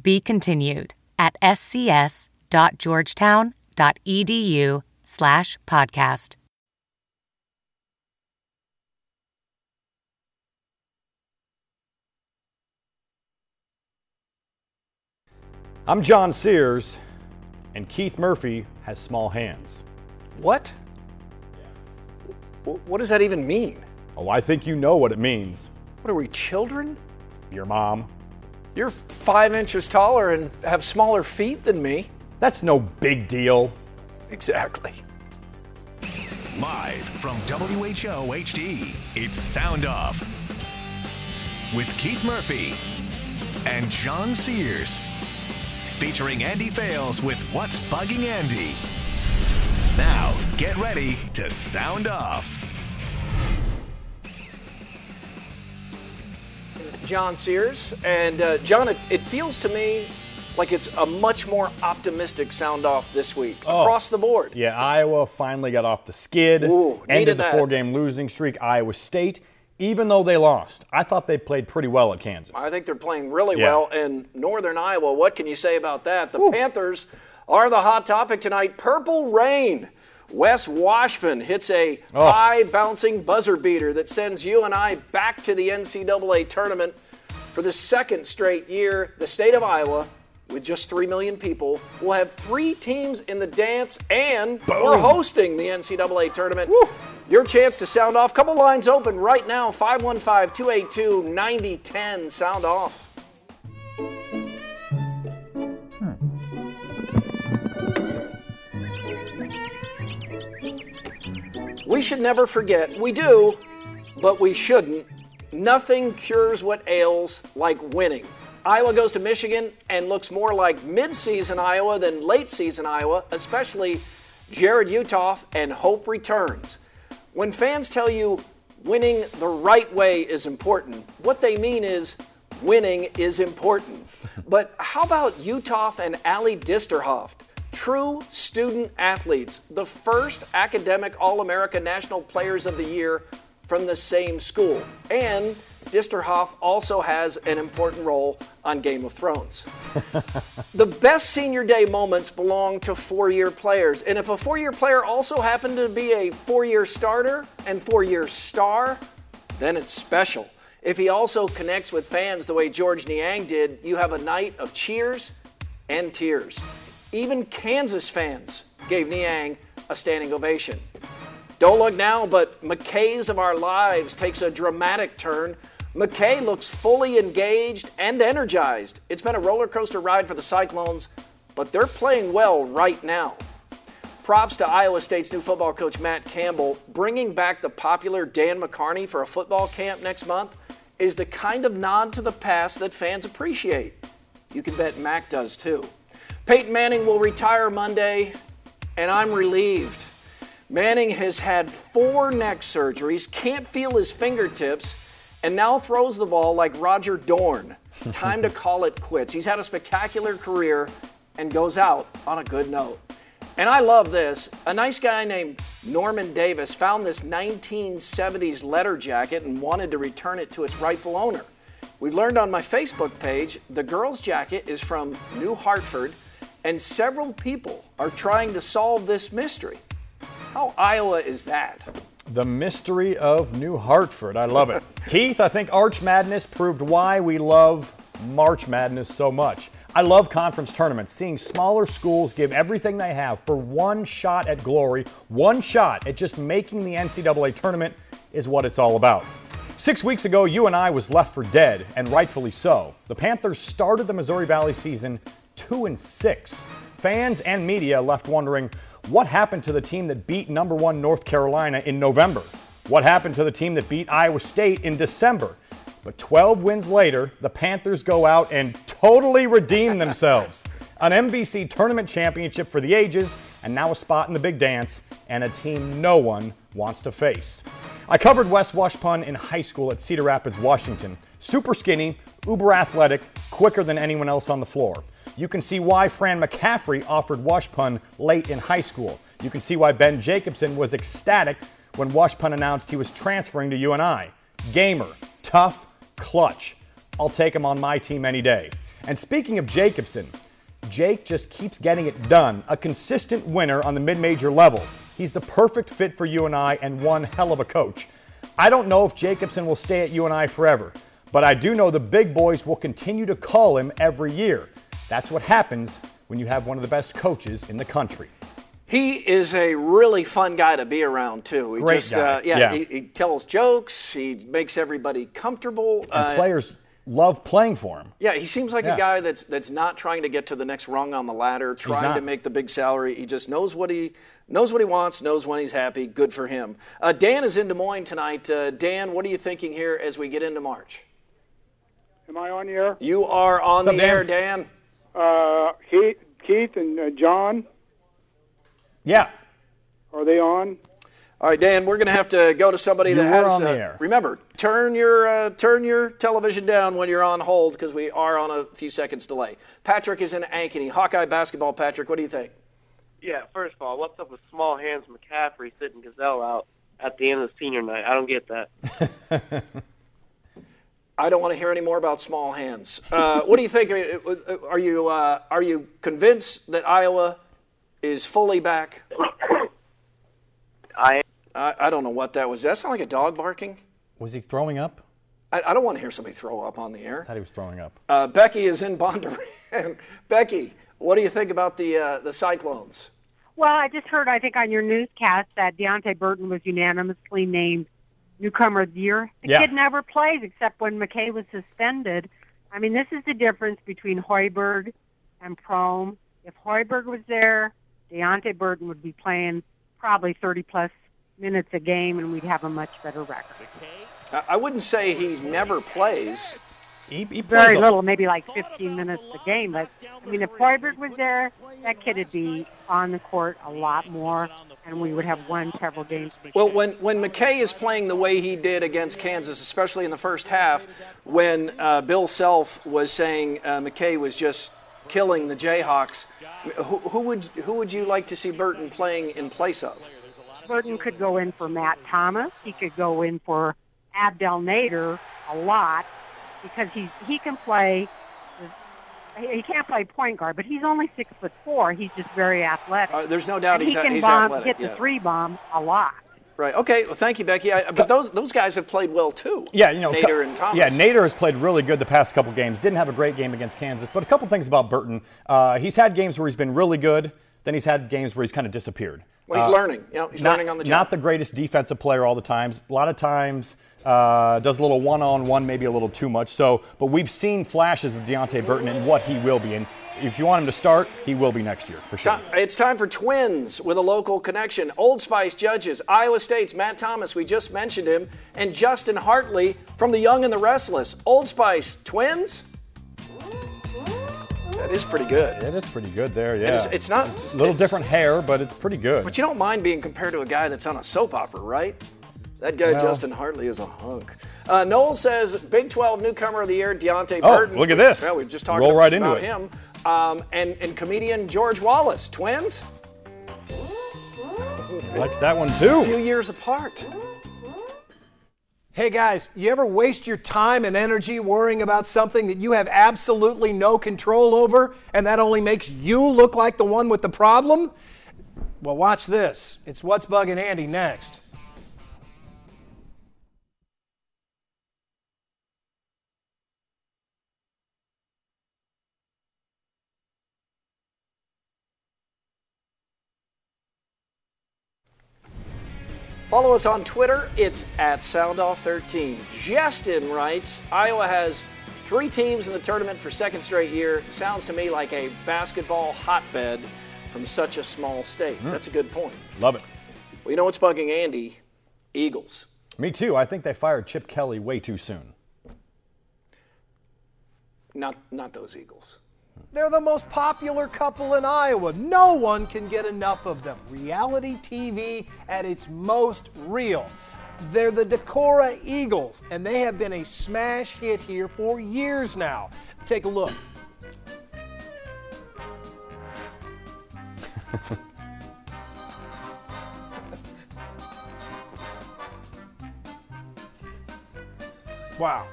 Be continued at scs.georgetown.edu/podcast. I'm John Sears, and Keith Murphy has small hands. What? What does that even mean? Oh, I think you know what it means. What are we, children? Your mom. You're 5 inches taller and have smaller feet than me. That's no big deal. Exactly. Live from WHO HD, it's Sound Off with Keith Murphy and John Sears. Featuring Andy Fails with What's Bugging Andy. Now, get ready to sound off. John Sears. And John, it feels to me like it's a much more optimistic sound off this week across the board. Yeah, Iowa finally got off the skid, ended the four-game losing streak. Iowa State, even though they lost, I thought they played pretty well at Kansas. I think they're playing really well. And Northern Iowa, what can you say about that? The Panthers are the hot topic tonight. Purple rain. Wes Washpun hits a high-bouncing buzzer beater that sends you and I back to the NCAA tournament for the second straight year. The state of Iowa, with just 3 million people, will have 3 teams in the dance, and we're hosting the NCAA tournament. Woo. Your chance to sound off. Couple lines open right now, 515-282-9010. Sound off. We should never forget, we do, but we shouldn't. Nothing cures what ails like winning. Iowa goes to Michigan and looks more like mid-season Iowa than late-season Iowa, especially Jared Uthoff, and hope returns. When fans tell you winning the right way is important, what they mean is winning is important. But how about Uthoff and Ali Disterhoft, true student athletes, the first academic All-America National Players of the Year from the same school? And Disterhoff also has an important role on Game of Thrones. The best senior day moments belong to four-year players. And if a four-year player also happened to be a four-year starter and four-year star, then it's special. If he also connects with fans the way George Niang did, you have a night of cheers and tears. Even Kansas fans gave Niang a standing ovation. Don't look now, but McKay's of our lives takes a dramatic turn. McKay looks fully engaged and energized. It's been a roller coaster ride for the Cyclones, but they're playing well right now. Props to Iowa State's new football coach, Matt Campbell. Bringing back the popular Dan McCarney for a football camp next month is the kind of nod to the past that fans appreciate. You can bet Mac does too. Peyton Manning will retire Monday, and I'm relieved. Manning has had 4 neck surgeries, can't feel his fingertips, and now throws the ball like Roger Dorn. Time to call it quits. He's had a spectacular career and goes out on a good note. And I love this. A nice guy named Norman Davis found this 1970s letter jacket and wanted to return it to its rightful owner. We've learned on my Facebook page, the girl's jacket is from New Hartford, and several people are trying to solve this mystery. How Iowa is that? The mystery of New Hartford. I love it. Keith, I think Arch Madness proved why we love March Madness so much. I love conference tournaments, seeing smaller schools give everything they have for one shot at glory. One shot at just making the NCAA tournament is what it's all about. 6 weeks ago, you and I was left for dead, and rightfully so. The Panthers started the Missouri Valley season 2-6. Fans and media left wondering, what happened to the team that beat number 1 North Carolina in November? What happened to the team that beat Iowa State in December? But 12 wins later, the Panthers go out and totally redeem themselves. An MVC tournament championship for the ages, and now a spot in the big dance, and a team no one wants to face. I covered Wes Washpun in high school at Cedar Rapids, Washington. Super skinny, uber athletic, quicker than anyone else on the floor. You can see why Fran McCaffrey offered Washpun late in high school. You can see why Ben Jacobson was ecstatic when Washpun announced he was transferring to UNI. Gamer, tough, clutch. I'll take him on my team any day. And speaking of Jacobson, Jake just keeps getting it done. A consistent winner on the mid-major level. He's the perfect fit for UNI and one hell of a coach. I don't know if Jacobson will stay at UNI forever, but I do know the big boys will continue to call him every year. That's what happens when you have one of the best coaches in the country. He is a really fun guy to be around, too. He Great guy. He tells jokes. He makes everybody comfortable. And players love playing for him. Yeah, he seems like a guy that's not trying to get to the next rung on the ladder, trying to make the big salary. He just knows what he wants, knows when he's happy. Good for him. Dan is in Des Moines tonight. Dan, what are you thinking here as we get into March? Am I on the air? You are on the air, Dan. Keith and John? Yeah. Are they on? All right, Dan, we're going to have to go to somebody that has... on the air. Remember, turn your television down when you're on hold because we are on a few seconds delay. Patrick is in Ankeny. Hawkeye basketball, Patrick, what do you think? Yeah, first of all, what's up with small hands McCaffrey sitting Gazelle out at the end of the senior night? I don't get that. I don't want to hear any more about small hands. What do you think? Are you convinced that Iowa is fully back? I don't know what that was. Did that sound like a dog barking? Was he throwing up? I don't want to hear somebody throw up on the air. I thought he was throwing up. Becky is in Bondurant. Becky, what do you think about the Cyclones? Well, I just heard, I think, on your newscast that Deontay Burton was unanimously named Newcomer of the Year. The kid never plays except when McKay was suspended. I mean, this is the difference between Hoiberg and Prohm. If Hoiberg was there, Deontay Burton would be playing probably 30-plus minutes a game, and we'd have a much better record. I wouldn't say he never plays. He very plays little, maybe like 15 minutes a game. But, I mean, if Hoiberg was there, that kid would be on the court a lot more, and we would have won several games. Well, when McKay is playing the way he did against Kansas, especially in the first half, when Bill Self was saying McKay was just killing the Jayhawks, who would you like to see Burton playing in place of? Burton could go in for Matt Thomas. He could go in for Abdel Nader a lot. Because he can play, he can't play point guard, but he's only 6'4". He's just very athletic. There's no doubt he's athletic. He can hit the three bomb a lot. Right. Okay. Well, thank you, Becky. But those guys have played well too. Yeah. You know, Nader and Thomas. Yeah. Nader has played really good the past couple games. Didn't have a great game against Kansas, but a couple things about Burton. He's had games where he's been really good. Then he's had games where he's kind of disappeared. Well, he's learning. You know, he's learning on the job. Not the greatest defensive player all the time. A lot of times. Does a little one-on-one, maybe a little too much. So, but we've seen flashes of Deontay Burton and what he will be. And if you want him to start, he will be next year, for sure. It's time for Twins with a local connection. Old Spice judges, Iowa State's Matt Thomas, we just mentioned him, and Justin Hartley from The Young and the Restless. Old Spice, Twins? That is pretty good. It is pretty good there, yeah. It's not... A little different hair, but it's pretty good. But you don't mind being compared to a guy that's on a soap opera, right? That guy, well, Justin Hartley, is a hunk. Noel says, Big 12 Newcomer of the Year, Deontay Burton. Oh, look at this. Well, we've just talked about him. And comedian George Wallace. Twins? Likes that one, too. A few years apart. Hey, guys, you ever waste your time and energy worrying about something that you have absolutely no control over, and that only makes you look like the one with the problem? Well, watch this. It's What's Bugging Andy next. Follow us on Twitter. It's at SoundOff13. Justin writes, Iowa has 3 teams in the tournament for second straight year. Sounds to me like a basketball hotbed from such a small state. That's a good point. Love it. Well, you know what's bugging Andy? Eagles. Me too. I think they fired Chip Kelly way too soon. Not those Eagles. They're the most popular couple in Iowa. No one can get enough of them. Reality TV at its most real. They're the Decorah Eagles, and they have been a smash hit here for years now. Take a look. Wow.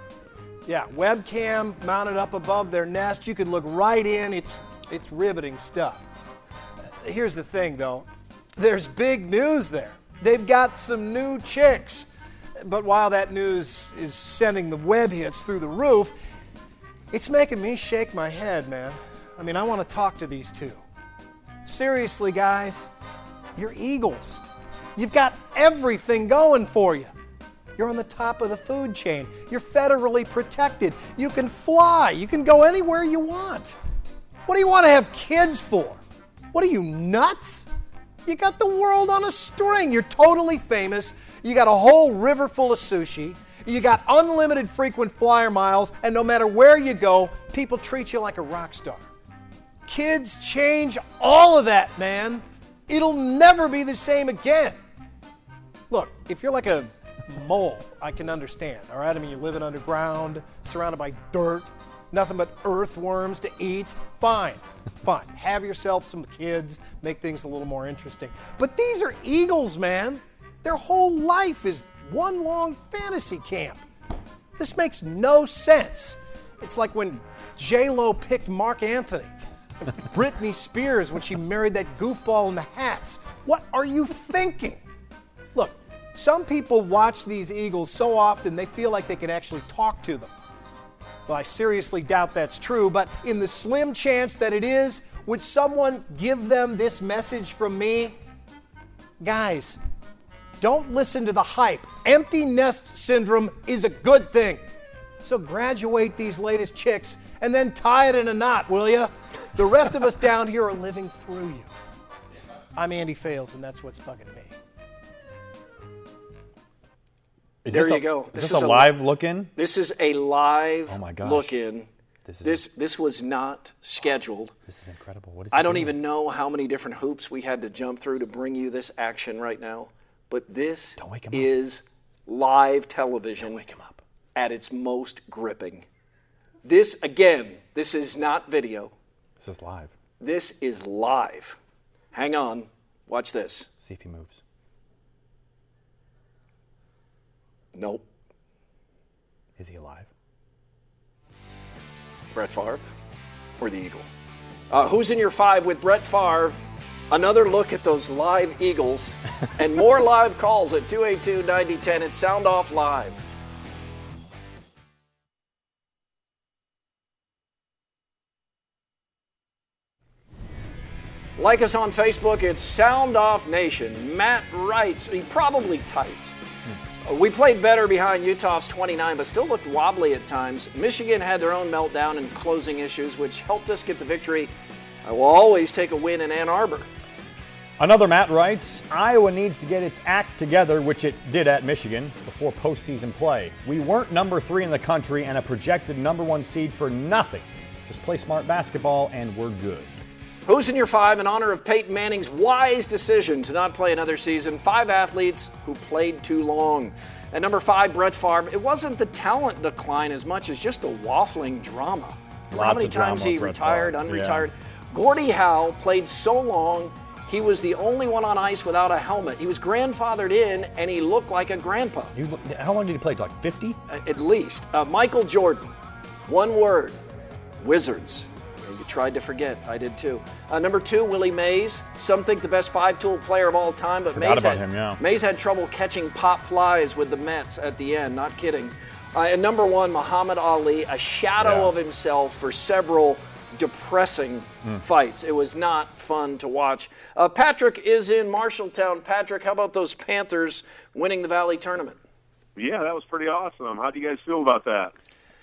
Yeah, webcam mounted up above their nest. You could look right in. It's riveting stuff. Here's the thing, though. There's big news there. They've got some new chicks. But while that news is sending the web hits through the roof, it's making me shake my head, man. I mean, I want to talk to these two. Seriously, guys, you're Eagles. You've got everything going for you. You're on the top of the food chain. You're federally protected. You can fly. You can go anywhere you want. What do you want to have kids for? What are you, nuts? You got the world on a string. You're totally famous. You got a whole river full of sushi. You got unlimited frequent flyer miles. And no matter where you go, people treat you like a rock star. Kids change all of that, man. It'll never be the same again. Look, if you're like a mole, I can understand, all right? I mean, you're living underground, surrounded by dirt, nothing but earthworms to eat. Fine. Have yourself some kids, make things a little more interesting. But these are Eagles, man. Their whole life is one long fantasy camp. This makes no sense. It's like when J-Lo picked Mark Anthony, Britney Spears when she married that goofball in the hats. What are you thinking? Look, some people watch these Eagles so often they feel like they can actually talk to them. Well, I seriously doubt that's true, but in the slim chance that it is, would someone give them this message from me? Guys, don't listen to the hype. Empty nest syndrome is a good thing. So graduate these latest chicks and then tie it in a knot, will ya? The rest of us down here are living through you. I'm Andy Fails, and that's what's bugging me. There you go. Is this a live look-in? This is a live look-in. This was not scheduled. This is incredible. What is I don't even know how many different hoops we had to jump through to bring you this action right now, but this is live television at its most gripping. This, again, this is not video. This is live. This is live. Hang on. Watch this. See if he moves. Nope. Is he alive? Brett Favre or the Eagle? Who's in your five with Brett Favre? Another look at those live Eagles and more live calls at 282-9010. It's Sound Off Live. Like us on Facebook. It's Sound Off Nation. Matt writes, he probably typed, we played better behind Utah's 29, but still looked wobbly at times. Michigan had their own meltdown and closing issues, which helped us get the victory. I will always take a win in Ann Arbor. Another Matt writes, Iowa needs to get its act together, which it did at Michigan, before postseason play. We weren't number 3 in the country and a projected number 1 seed for nothing. Just play smart basketball and we're good. Who's in your five in honor of Peyton Manning's wise decision to not play another season? 5 athletes who played too long. At number 5, Brett Favre. It wasn't the talent decline as much as just the waffling drama. How many times he retired, unretired. Yeah. Gordie Howe played so long, he was the only one on ice without a helmet. He was grandfathered in, and he looked like a grandpa. How long did he play? Like 50? At least. Michael Jordan. One word. Wizards. Tried to forget. I did too. Number 2, Willie Mays. Some think the best five-tool player of all time, but Mays had trouble catching pop flies with the Mets at the end. Not kidding. And number 1, Muhammad Ali, a shadow of himself for several depressing fights. It was not fun to watch. Patrick is in Marshalltown. Patrick, how about those Panthers winning the Valley Tournament? Yeah, that was pretty awesome. How do you guys feel about that?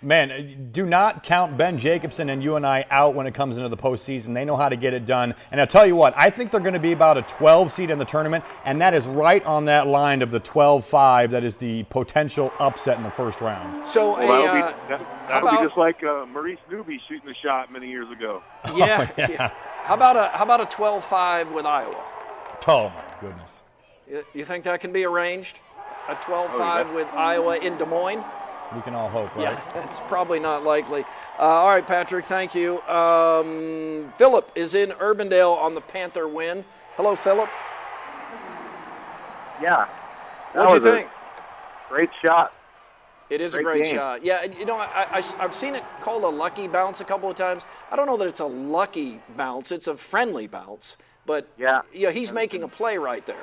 Man, do not count Ben Jacobson and you and I out when it comes into the postseason. They know how to get it done. And I'll tell you what, I think they're going to be about a 12 seed in the tournament, and that is right on that line of the 12-5 that is the potential upset in the first round. So, that'll be just like Maurice Newby shooting the shot many years ago. Yeah. Oh, yeah. How about a 12-5 with Iowa? Oh, my goodness. You think that can be arranged? A 12-5 with Iowa in Des Moines? We can all hope, right? Yeah, that's probably not likely. All right, Patrick, thank you. Philip is in Urbandale on the Panther win. Hello, Philip. Yeah. What'd you think? Great shot. It is a great shot. Yeah, you know, I've seen it called a lucky bounce a couple of times. I don't know that it's a lucky bounce. It's a friendly bounce. But, yeah, he's making a play right there.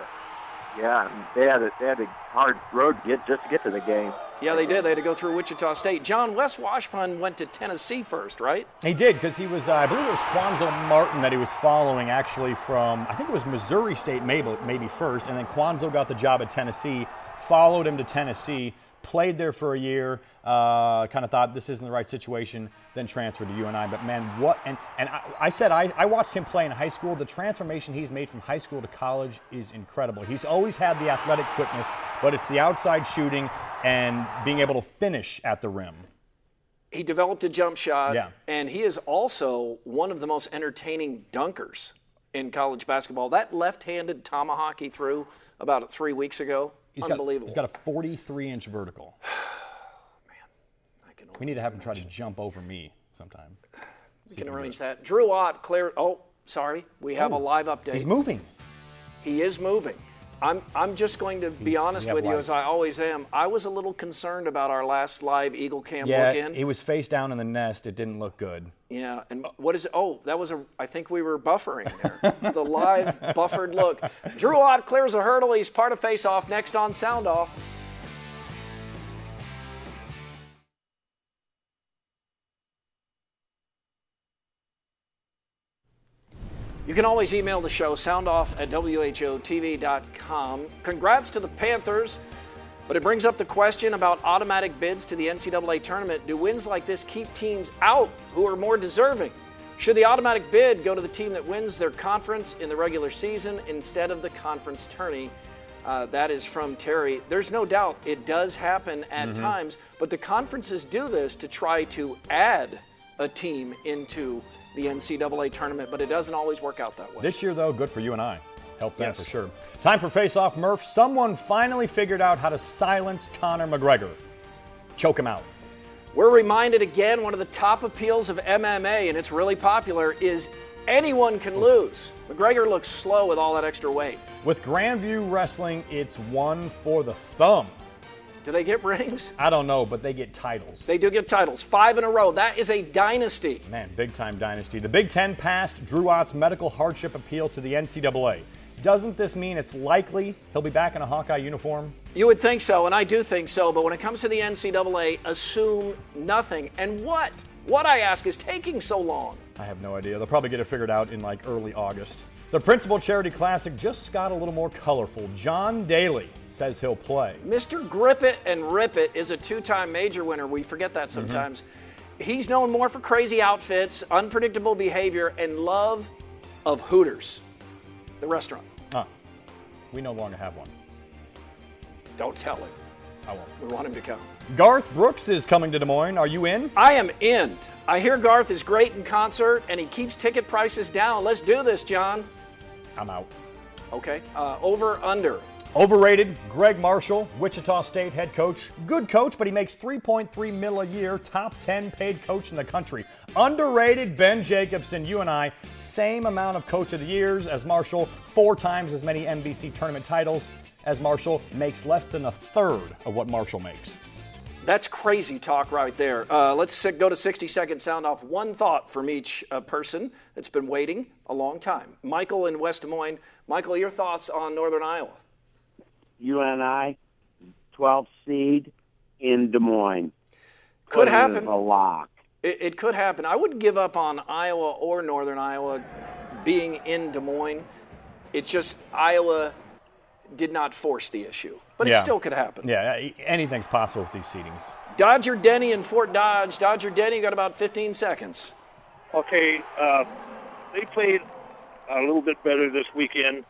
Yeah, they had a hard road just to get to the game. Yeah, they did. They had to go through Wichita State. John, Wes Washpun went to Tennessee first, right? He did, because he was, I believe it was Quanzo Martin that he was following, actually, from, I think it was Missouri State maybe first, and then Quanzo got the job at Tennessee, followed him to Tennessee, played there for a year, kind of thought this isn't the right situation, then transferred to UNI. But, man, what – I watched him play in high school. The transformation he's made from high school to college is incredible. He's always had the athletic quickness, but it's the outside shooting and being able to finish at the rim. He developed a jump shot, and he is also one of the most entertaining dunkers in college basketball. That left-handed tomahawk he threw about 3 weeks ago, unbelievable. He's got a 43-inch vertical. Man, we need to have him try to jump over me sometime. We can arrange that. Drew Ott, we have a live update. He's moving. He is moving. I'm just going to be honest with you, as I always am. I was a little concerned about our last live Eagle Cam look-in. Yeah, he was face down in the nest. It didn't look good. Yeah, and what is it? Oh, that was I think we were buffering there. The live buffered look. Drew Ott clears a hurdle. He's part of Face Off next on Sound Off. You can always email the show, soundoff@whotv.com. Congrats to the Panthers, but it brings up the question about automatic bids to the NCAA tournament. Do wins like this keep teams out who are more deserving? Should the automatic bid go to the team that wins their conference in the regular season instead of the conference tourney? That is from Terry. There's no doubt it does happen at times, but the conferences do this to try to add a team into the NCAA tournament, but it doesn't always work out that way. This year, though, good for you and I. Help that for sure. Time for Face Off, Murph. Someone finally figured out how to silence Conor McGregor. Choke him out. We're reminded again, one of the top appeals of MMA, and it's really popular, is anyone can lose. McGregor looks slow with all that extra weight. With Grandview Wrestling, it's one for the thumb. Do they get rings? I don't know, but they get titles. They do get titles. 5 in a row. That is a dynasty. Man, big-time dynasty. The Big Ten passed Drew Ott's medical hardship appeal to the NCAA. Doesn't this mean it's likely he'll be back in a Hawkeye uniform? You would think so, and I do think so. But when it comes to the NCAA, assume nothing. And what I ask, is taking so long? I have no idea. They'll probably get it figured out in, early August. The Principal Charity Classic just got a little more colorful. John Daly says he'll play. Mr. Grip It and Rip It is a two-time major winner. We forget that sometimes. Mm-hmm. He's known more for crazy outfits, unpredictable behavior, and love of Hooters, the restaurant. We no longer have one. Don't tell him. I won't. We want him to come. Garth Brooks is coming to Des Moines. Are you in? I am in. I hear Garth is great in concert, and he keeps ticket prices down. Let's do this, John. I'm out. Okay. Over, under. Overrated, Greg Marshall, Wichita State head coach. Good coach, but he makes $3.3 million a year, top 10 paid coach in the country. Underrated, Ben Jacobson, UNI, same amount of coach of the years as Marshall, 4 times as many MVC tournament titles as Marshall, makes less than a third of what Marshall makes. That's crazy talk right there. Let's go to 60-second sound off. One thought from each person that's been waiting a long time. Michael in West Des Moines. Michael, your thoughts on Northern Iowa? UNI, 12th seed in Des Moines. Could happen. A lock. It could happen. I wouldn't give up on Iowa or Northern Iowa being in Des Moines. It's just Iowa did not force the issue. But it still could happen. Yeah, anything's possible with these seedings. Dodger Denny in Fort Dodge. Dodger Denny got about 15 seconds. Okay, they played a little bit better this weekend,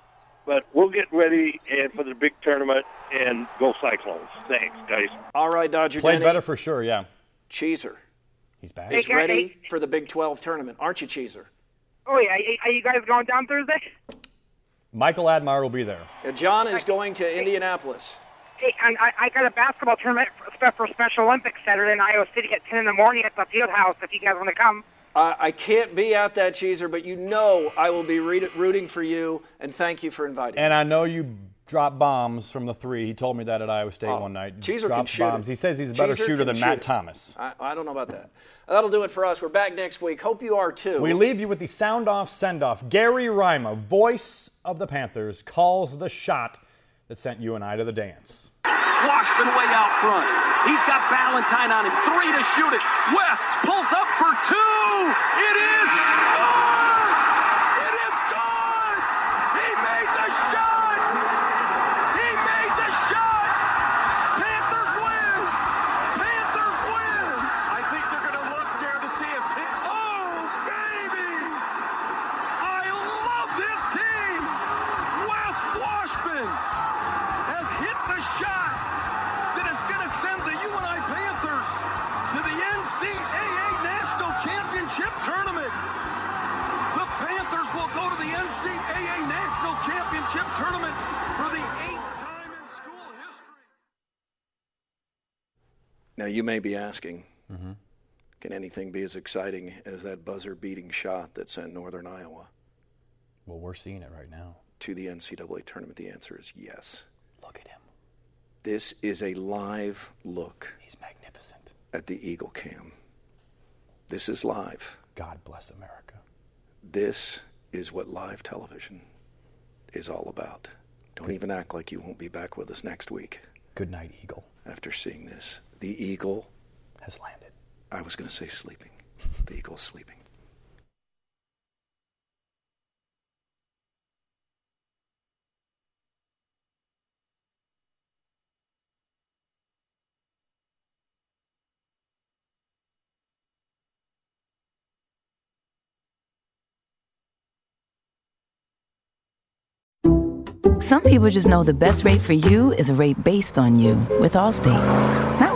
but we'll get ready for the big tournament and go Cyclones. Thanks, guys. All right, Dodger Denny. Played better for sure, yeah. Cheezer. He's back. He's ready for the Big 12 tournament, aren't you, Cheezer? Oh, yeah. Are you guys going down Thursday? Michael Admire will be there. And John is going to Indianapolis. Hey, I got a basketball tournament for Special Olympics Saturday in Iowa City at 10 in the morning at the field house if you guys want to come. I can't be at that, Cheezer, but you know I will be rooting for you, and thank you for inviting me. And I know you drop bombs from the three. He told me that at Iowa State one night. Cheezer can shoot bombs. He says he's a better shooter than Matt Thomas. I don't know about that. That'll do it for us. We're back next week. Hope you are, too. We leave you with the sound-off send-off. Gary Rima, voice of the Panthers, calls the shot that sent you and I to the dance. Washpun way out front. He's got Ballantyne on him. Three to shoot it. West pulls up for two. It is gone! It is gone! He made the shot! He made the shot! Panthers win! Panthers win! I think they're going to look there to see if it. Oh, baby! I love this team! Wes Washpun has hit the shot that is going to send the UNI Panthers to the NCAA National Championship Tournament. The Panthers will go to the NCAA National Championship Tournament for the 8th time in school history. Now, you may be asking, can anything be as exciting as that buzzer-beating shot that sent Northern Iowa? Well, we're seeing it right now. To the NCAA Tournament, the answer is yes. Look at him. This is a live look. He's magnificent. At the Eagle Cam. This is live. God bless America. This is what live television is all about. Don't even act like you won't be back with us next week. Good night, Eagle. After seeing this, the Eagle has landed. I was going to say sleeping. The Eagle's sleeping. Some people just know the best rate for you is a rate based on you with Allstate. Not